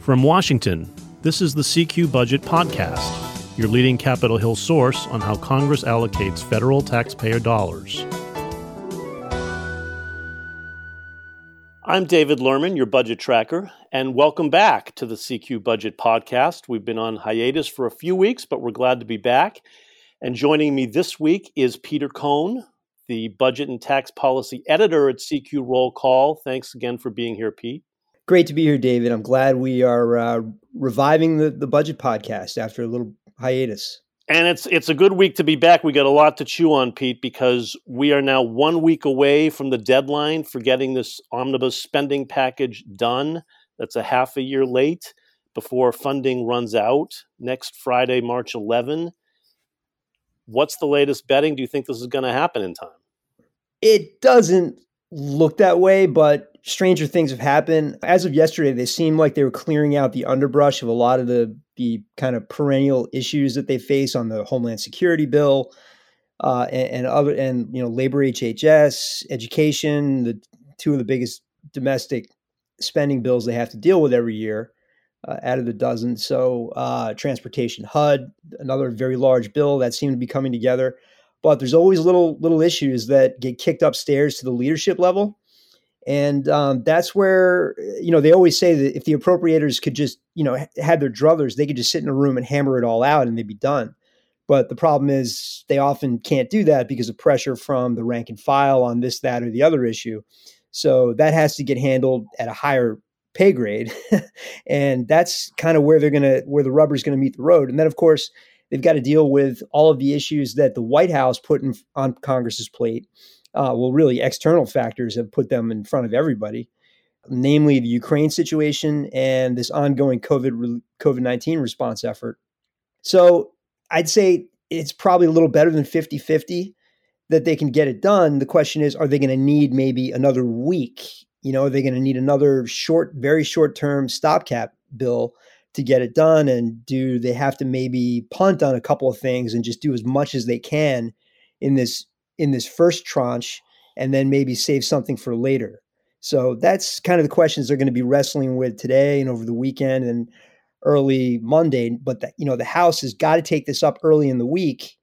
From Washington, this is the CQ Budget Podcast, your leading Capitol Hill source on how Congress allocates federal taxpayer dollars. I'm David Lerman, your budget tracker, and welcome back to the CQ Budget Podcast. We've been on hiatus for a few weeks, but we're glad to be back. And joining me this week is Peter Cohn, the budget and tax policy editor at CQ Roll Call. Thanks again for being here, Pete. Great to be here, David. I'm glad we are reviving the budget podcast after a little hiatus. And it's a good week to be back. We got a lot to chew on, Pete, because we are now 1 week away from the deadline for getting this omnibus spending package done. That's a half a year late before funding runs out next Friday, March 11. What's the latest betting? Do you think this is going to happen in time? It doesn't look that way, but stranger things have happened. As of yesterday, they seemed like they were clearing out the underbrush of a lot of the kind of perennial issues that they face on the Homeland Security bill and labor, HHS, education, the two of the biggest domestic spending bills they have to deal with every year out of the dozen. So transportation, HUD, another very large bill that seemed to be coming together. But there's always little issues that get kicked upstairs to the leadership level. And that's where, they always say that if the appropriators could just, had their druthers, they could just sit in a room and hammer it all out and they'd be done. But the problem is they often can't do that because of pressure from the rank and file on this, that, or the other issue. So that has to get handled at a higher pay grade. And that's kind of where the rubber's going to meet the road. And then, of course, they've got to deal with all of the issues that the White House put on Congress's plate. Really, external factors have put them in front of everybody, namely the Ukraine situation and this ongoing COVID-19 response effort. So I'd say it's probably a little better than 50-50 that they can get it done. The question is, are they going to need maybe another week? Are they going to need another very short-term stopgap bill to get it done? And do they have to maybe punt on a couple of things and just do as much as they can in this first tranche, and then maybe save something for later? So that's kind of the questions they're going to be wrestling with today and over the weekend and early Monday. But the House has got to take this up early in the week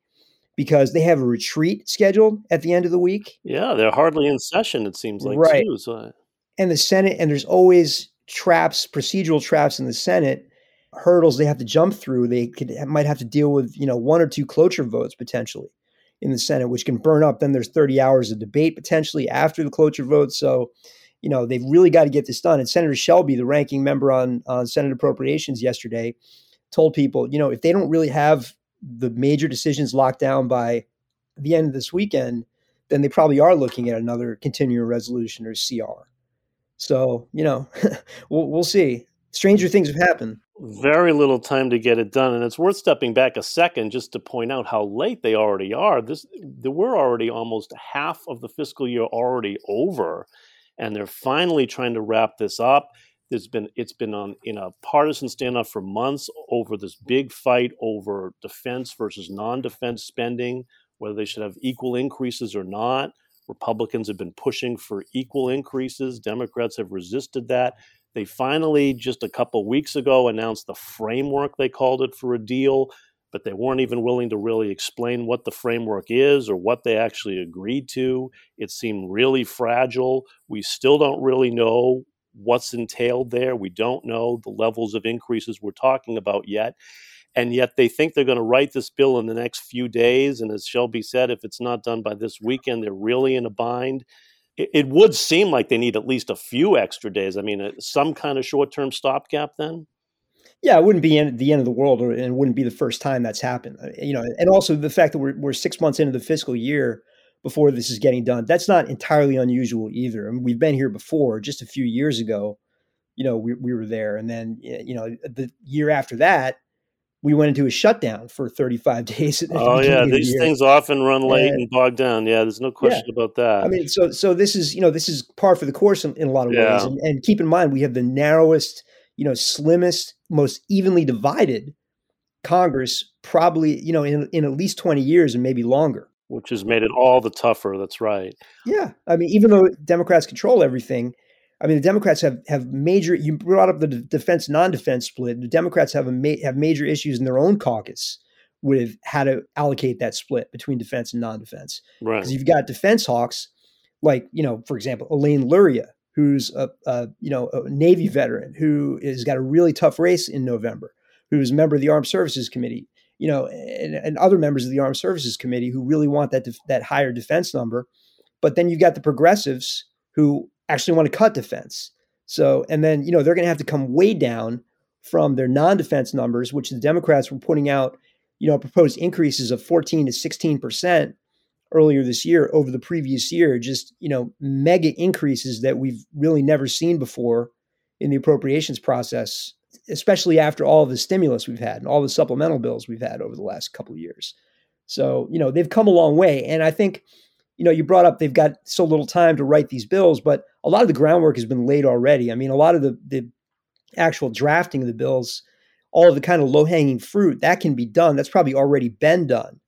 because they have a retreat scheduled at the end of the week. Yeah, they're hardly in session, it seems like, right. Too. So. And the Senate, and there's always traps, procedural traps in the Senate, hurdles they have to jump through. They might have to deal with, one or two cloture votes potentially in the Senate, which can burn up. Then there's 30 hours of debate potentially after the cloture vote. So, they've really got to get this done. And Senator Shelby, the ranking member on Senate Appropriations yesterday, told people, if they don't really have the major decisions locked down by the end of this weekend, then they probably are looking at another continuing resolution or CR. So, we'll see. Stranger things have happened. Very little time to get it done. And it's worth stepping back a second just to point out how late they already are. We're already almost half of the fiscal year already over, and they're finally trying to wrap this up. It's been in a partisan standoff for months over this big fight over defense versus non-defense spending, whether they should have equal increases or not. Republicans have been pushing for equal increases. Democrats have resisted that. They finally, just a couple weeks ago, announced the framework, they called it, for a deal, but they weren't even willing to really explain what the framework is or what they actually agreed to. It seemed really fragile. We still don't really know what's entailed there. We don't know the levels of increases we're talking about yet. And yet they think they're going to write this bill in the next few days. And as Shelby said, if it's not done by this weekend, they're really in a bind. It would seem like they need at least a few extra days. I mean, some kind of short-term stopgap then? Yeah, it wouldn't be the end of the world, and it wouldn't be the first time that's happened. And also the fact that we're 6 months into the fiscal year before this is getting done, that's not entirely unusual either. I mean, we've been here before, just a few years ago, we were there. And then, the year after that, we went into a shutdown for 35 days. Oh yeah. These things often run late and bog down. Yeah. There's no question about that. I mean, so this is par for the course in a lot of ways. And keep in mind, we have the narrowest, slimmest, most evenly divided Congress probably, in at least 20 years and maybe longer. Which has made it all the tougher. That's right. Yeah. I mean, even though Democrats control everything, I mean, the Democrats have major, you brought up the defense, non-defense split. The Democrats have major issues in their own caucus with how to allocate that split between defense and non-defense. Right. Because you've got defense hawks, like, you know, for example, Elaine Luria, who's a Navy veteran who has got a really tough race in November, who's a member of the Armed Services Committee, you know, and other members of the Armed Services Committee who really want that higher defense number. But then you've got the progressives who actually want to cut defense. So, and then, you know, they're going to have to come way down from their non-defense numbers, which the Democrats were putting out, you know, proposed increases of 14 to 16% earlier this year over the previous year, just, you know, mega increases that we've really never seen before in the appropriations process, especially after all the stimulus we've had and all the supplemental bills we've had over the last couple of years. So, you know, they've come a long way. And I think, you know, you brought up they've got so little time to write these bills, but a lot of the groundwork has been laid already. I mean, a lot of the actual drafting of the bills, all of the kind of low-hanging fruit, that can be done. That's probably already been done.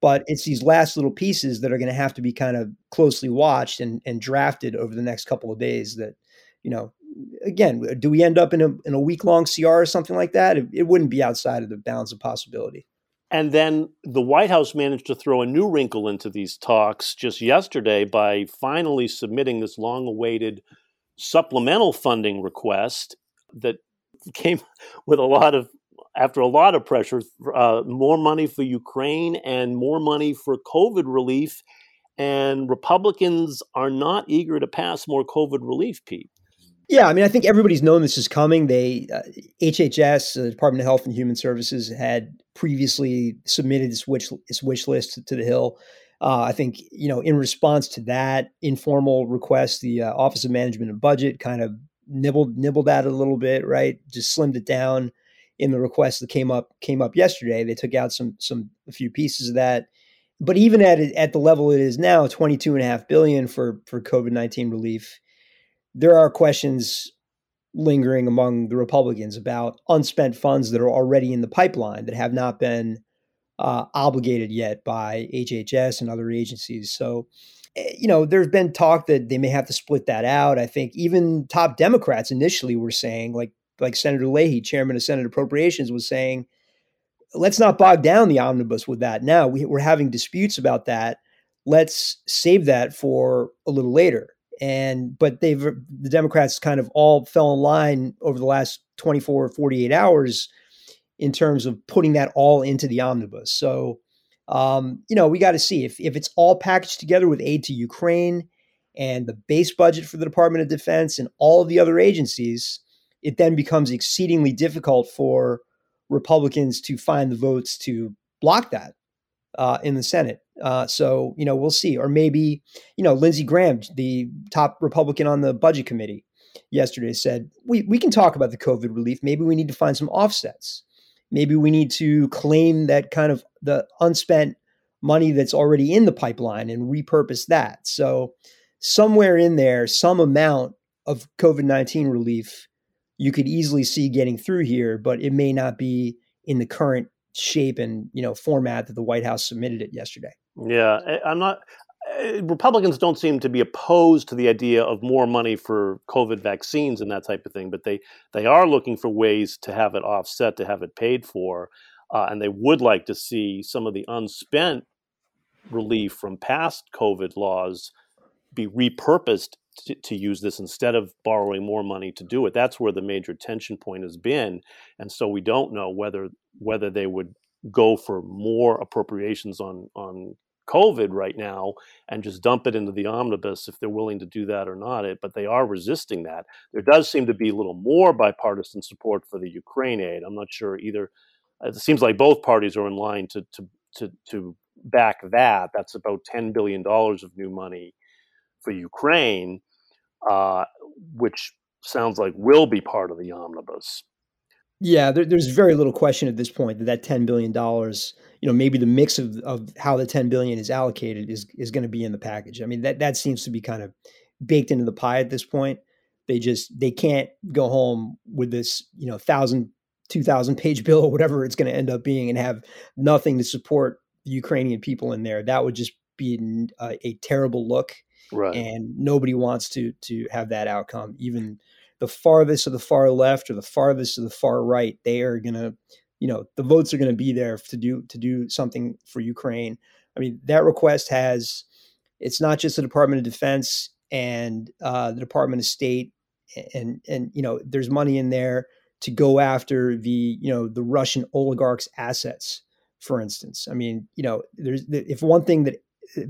But it's these last little pieces that are going to have to be kind of closely watched and drafted over the next couple of days that, you know, again, do we end up in a week-long CR or something like that? It wouldn't be outside of the bounds of possibility. And then the White House managed to throw a new wrinkle into these talks just yesterday by finally submitting this long-awaited supplemental funding request that came with a lot of, after a lot of pressure, more money for Ukraine and more money for COVID relief. And Republicans are not eager to pass more COVID relief, Pete. Yeah, I mean, I think everybody's known this is coming. They, HHS, the Department of Health and Human Services, had previously submitted its wish list to the Hill. I think, you know, in response to that informal request, the Office of Management and Budget kind of nibbled at it a little bit, right? Just slimmed it down in the request that came up yesterday. They took out a few pieces of that. But even at the level it is now, $22.5 billion for COVID-19 relief, there are questions lingering among the Republicans about unspent funds that are already in the pipeline that have not been obligated yet by HHS and other agencies. So, you know, there's been talk that they may have to split that out. I think even top Democrats initially were saying, like Senator Leahy, chairman of Senate Appropriations, was saying, let's not bog down the omnibus with that now. We're having disputes about that. Let's save that for a little later. But the Democrats kind of all fell in line over the last 24 or 48 hours in terms of putting that all into the omnibus. So, you know, we got to see if it's all packaged together with aid to Ukraine and the base budget for the Department of Defense and all of the other agencies, it then becomes exceedingly difficult for Republicans to find the votes to block that in the Senate. So, you know, we'll see. Or maybe, you know, Lindsey Graham, the top Republican on the budget committee yesterday, said, we can talk about the COVID relief. Maybe we need to find some offsets. Maybe we need to claim that kind of the unspent money that's already in the pipeline and repurpose that. So somewhere in there, some amount of COVID-19 relief you could easily see getting through here, but it may not be in the current shape and, you know, format that the White House submitted it yesterday. Yeah, Republicans don't seem to be opposed to the idea of more money for COVID vaccines and that type of thing, but they are looking for ways to have it offset, to have it paid for, and they would like to see some of the unspent relief from past COVID laws be repurposed to use this instead of borrowing more money to do it. That's where the major tension point has been. And so we don't know whether they would go for more appropriations on COVID right now and just dump it into the omnibus if they're willing to do that or not. But they are resisting that. There does seem to be a little more bipartisan support for the Ukraine aid. I'm not sure either. It seems like both parties are in line to back that. That's about $10 billion of new money for Ukraine, which sounds like will be part of the omnibus. Yeah, there's very little question at this point that $10 billion, you know, maybe the mix of how the $10 billion is allocated is going to be in the package. I mean, that seems to be kind of baked into the pie at this point. They can't go home with this, you know, 1,000, 2,000 page bill or whatever it's going to end up being and have nothing to support the Ukrainian people in there. That would just be a terrible look. Right. And nobody wants to have that outcome. Even the farthest of the far left or the farthest of the far right, they are going to, you know, the votes are going to be there to do something for Ukraine. I mean, that request has, it's not just the Department of Defense and the Department of State and, you know, there's money in there to go after the, you know, the Russian oligarchs' assets, for instance. I mean, you know, if one thing that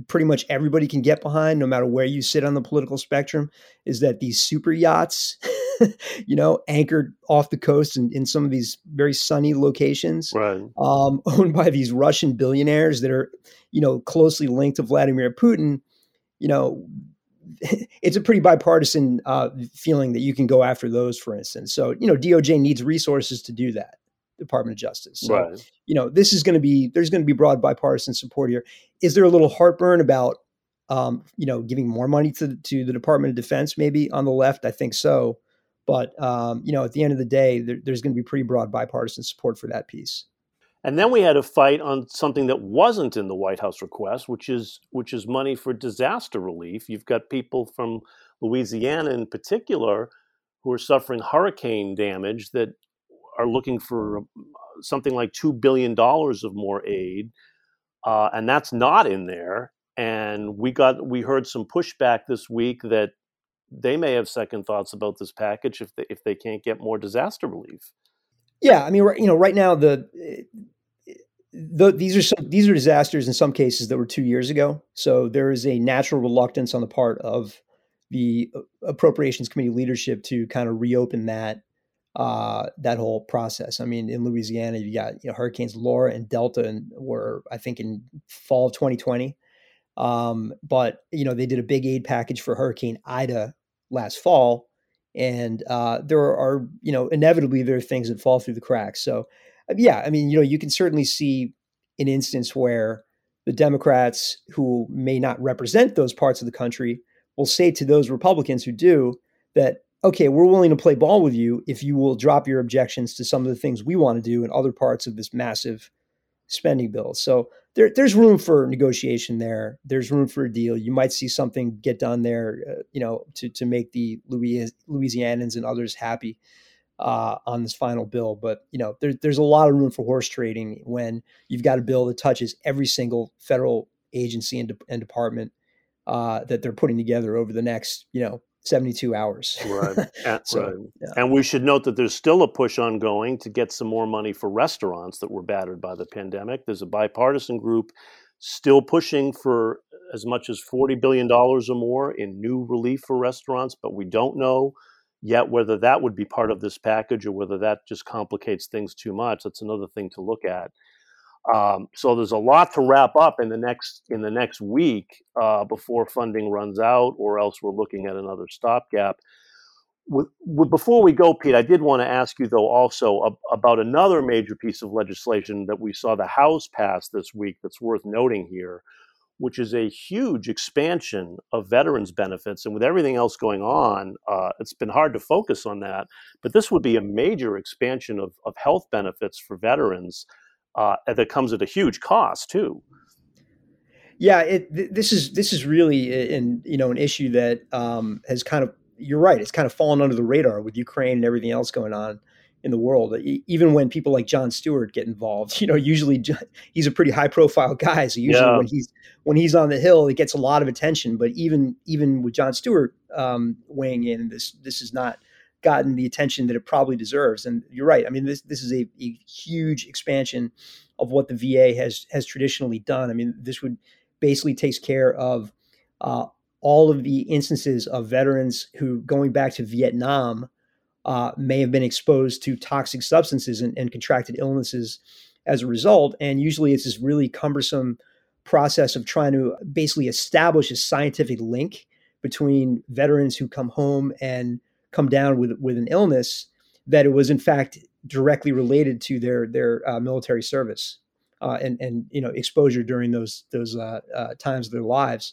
pretty much everybody can get behind, no matter where you sit on the political spectrum, is that these super yachts, you know, anchored off the coast and in some of these very sunny locations, right, owned by these Russian billionaires that are, you know, closely linked to Vladimir Putin, you know, it's a pretty bipartisan feeling that you can go after those, for instance. So, you know, DOJ needs resources to do that, Department of Justice. So, right, you know, this is going to be, there's going to be broad bipartisan support here. Is there a little heartburn about, you know, giving more money to the Department of Defense, maybe on the left? I think so. But, you know, at the end of the day, there's going to be pretty broad bipartisan support for that piece. And then we had a fight on something that wasn't in the White House request, which is money for disaster relief. You've got people from Louisiana in particular who are suffering hurricane damage that are looking for something like $2 billion of more aid. And that's not in there. And we heard some pushback this week that they may have second thoughts about this package if they can't get more disaster relief. Yeah. I mean, you know, right now these are disasters in some cases that were 2 years ago. So there is a natural reluctance on the part of the Appropriations Committee leadership to kind of reopen that whole process. I mean, in Louisiana, you got, you know, hurricanes Laura and Delta were, I think, in fall of 2020. But, you know, they did a big aid package for Hurricane Ida last fall. And there are, you know, inevitably there are things that fall through the cracks. So, yeah, I mean, you know, you can certainly see an instance where the Democrats who may not represent those parts of the country will say to those Republicans who do that, okay, we're willing to play ball with you if you will drop your objections to some of the things we want to do in other parts of this massive spending bill. So there's room for negotiation there. There's room for a deal. You might see something get done there, you know, to make the Louisianans and others happy on this final bill. But, you know, there's a lot of room for horse trading when you've got a bill that touches every single federal agency and department that they're putting together over the next, you know, 72 hours. Right. Right. Yeah. And we should note that there's still a push ongoing to get some more money for restaurants that were battered by the pandemic. There's a bipartisan group still pushing for as much as $40 billion or more in new relief for restaurants, but we don't know yet whether that would be part of this package or whether that just complicates things too much. That's another thing to look at. So there's a lot to wrap up in the next week before funding runs out, or else we're looking at another stopgap. Before we go, Pete, I did want to ask you, though, also about another major piece of legislation that we saw the House pass this week that's worth noting here, which is a huge expansion of veterans benefits. And with everything else going on, it's been hard to focus on that. But this would be a major expansion of health benefits for veterans. That comes at a huge cost too. Yeah, this is really an issue that has kind of, you're right, it's kind of fallen under the radar with Ukraine and everything else going on in the world. Even when people like Jon Stewart get involved, you know, usually he's a pretty high profile guy. So usually when he's on the Hill, it gets a lot of attention. But even with Jon Stewart weighing in, this is not gotten the attention that it probably deserves. And you're right. I mean, this is a huge expansion of what the VA has traditionally done. I mean, this would basically takes care of all of the instances of veterans who, going back to Vietnam, may have been exposed to toxic substances and contracted illnesses as a result. And usually it's this really cumbersome process of trying to basically establish a scientific link between veterans who come home and come down with an illness, that it was in fact directly related to their military service and you know, exposure during those times of their lives.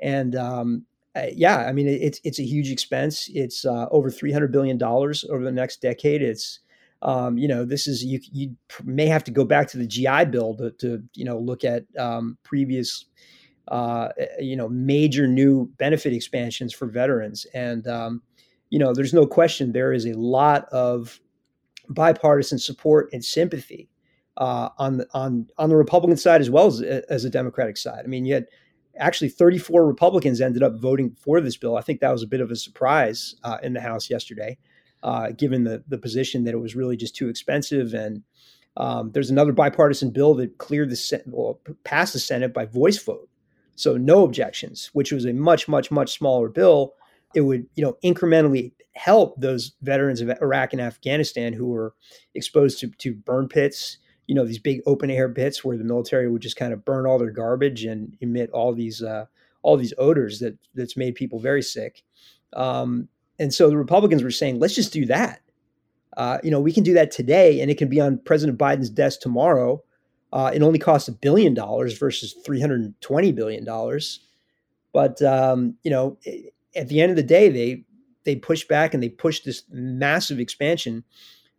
And I mean, it's a huge expense. It's over $300 billion over the next decade. It's you know, this is, you may have to go back to the GI Bill to you know, look at previous major new benefit expansions for veterans. And, there's no question there is a lot of bipartisan support and sympathy on the Republican side as well as the Democratic side. I mean, you had actually 34 Republicans ended up voting for this bill. I think that was a bit of a surprise in the House yesterday, given the position that it was really just too expensive. And there's another bipartisan bill that cleared the Senate, well, passed the Senate by voice vote. So no objections, which was a much, much, much smaller bill. It would, incrementally help those veterans of Iraq and Afghanistan who were exposed to burn pits, these big open air pits where the military would just kind of burn all their garbage and emit all these odors that's made people very sick. And so the Republicans were saying, let's just do that. We can do that today, and it can be on President Biden's desk tomorrow. It only costs $1 billion versus $320 billion. But, at the end of the day, they pushed back and they pushed this massive expansion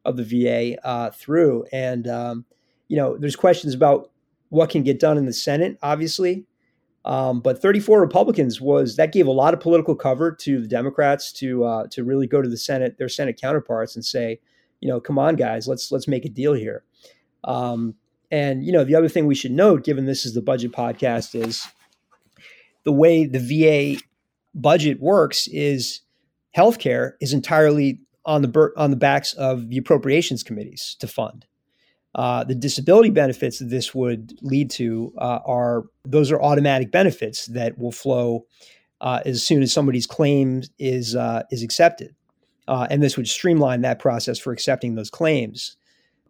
of the VA through. And, there's questions about what can get done in the Senate, obviously. But 34 Republicans that gave a lot of political cover to the Democrats to really go to the Senate, their Senate counterparts, and say, come on, guys, let's make a deal here. The other thing we should note, given this is the budget podcast, is the way the VA budget works is healthcare is entirely on the backs of the appropriations committees to fund. The disability benefits that this would lead to are automatic benefits that will flow as soon as somebody's claim is accepted, and this would streamline that process for accepting those claims.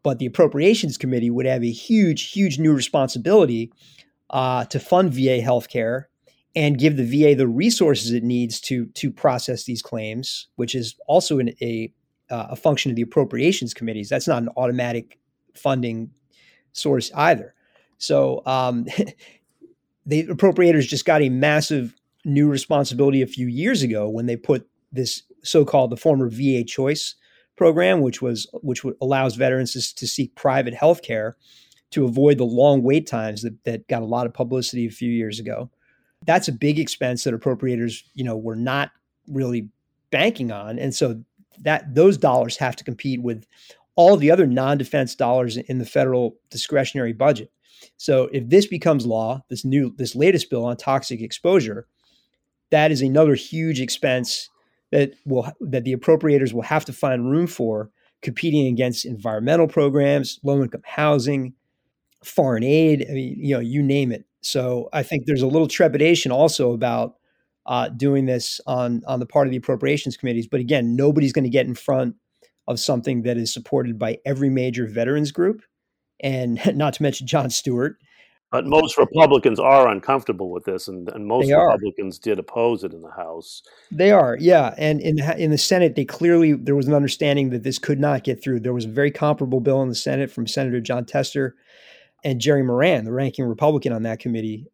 But the appropriations committee would have a huge, huge new responsibility to fund VA healthcare and give the VA the resources it needs to process these claims, which is also a function of the appropriations committees. That's not an automatic funding source either. So the appropriators just got a massive new responsibility a few years ago when they put this so-called the former VA Choice program, which allows veterans to seek private health care to avoid the long wait times that got a lot of publicity a few years ago. That's a big expense that appropriators, were not really banking on. And so that those dollars have to compete with all the other non-defense dollars in the federal discretionary budget. So if this becomes law, this latest bill on toxic exposure, that is another huge expense that the appropriators will have to find room for, competing against environmental programs, low-income housing, foreign aid, you name it. So I think there's a little trepidation also about doing this on the part of the appropriations committees. But again, nobody's going to get in front of something that is supported by every major veterans group, and not to mention Jon Stewart. But most Republicans are uncomfortable with this, and most Republicans did oppose it in the House. They are, yeah. And in the Senate, there was an understanding that this could not get through. There was a very comparable bill in the Senate from Senator John Tester and Jerry Moran, the ranking Republican on that committee.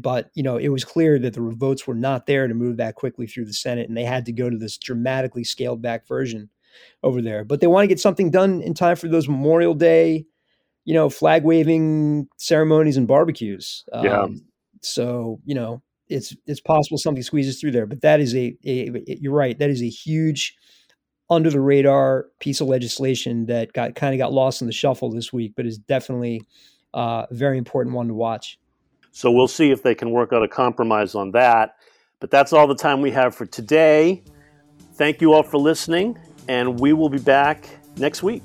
But, it was clear that the votes were not there to move that quickly through the Senate, and they had to go to this dramatically scaled back version over there. But they want to get something done in time for those Memorial Day, flag waving ceremonies and barbecues. So, it's possible something squeezes through there. But that is you're right, that is a huge under the radar piece of legislation that got lost in the shuffle this week, but is definitely a very important one to watch. So we'll see if they can work out a compromise on that. But that's all the time we have for today. Thank you all for listening, and we will be back next week.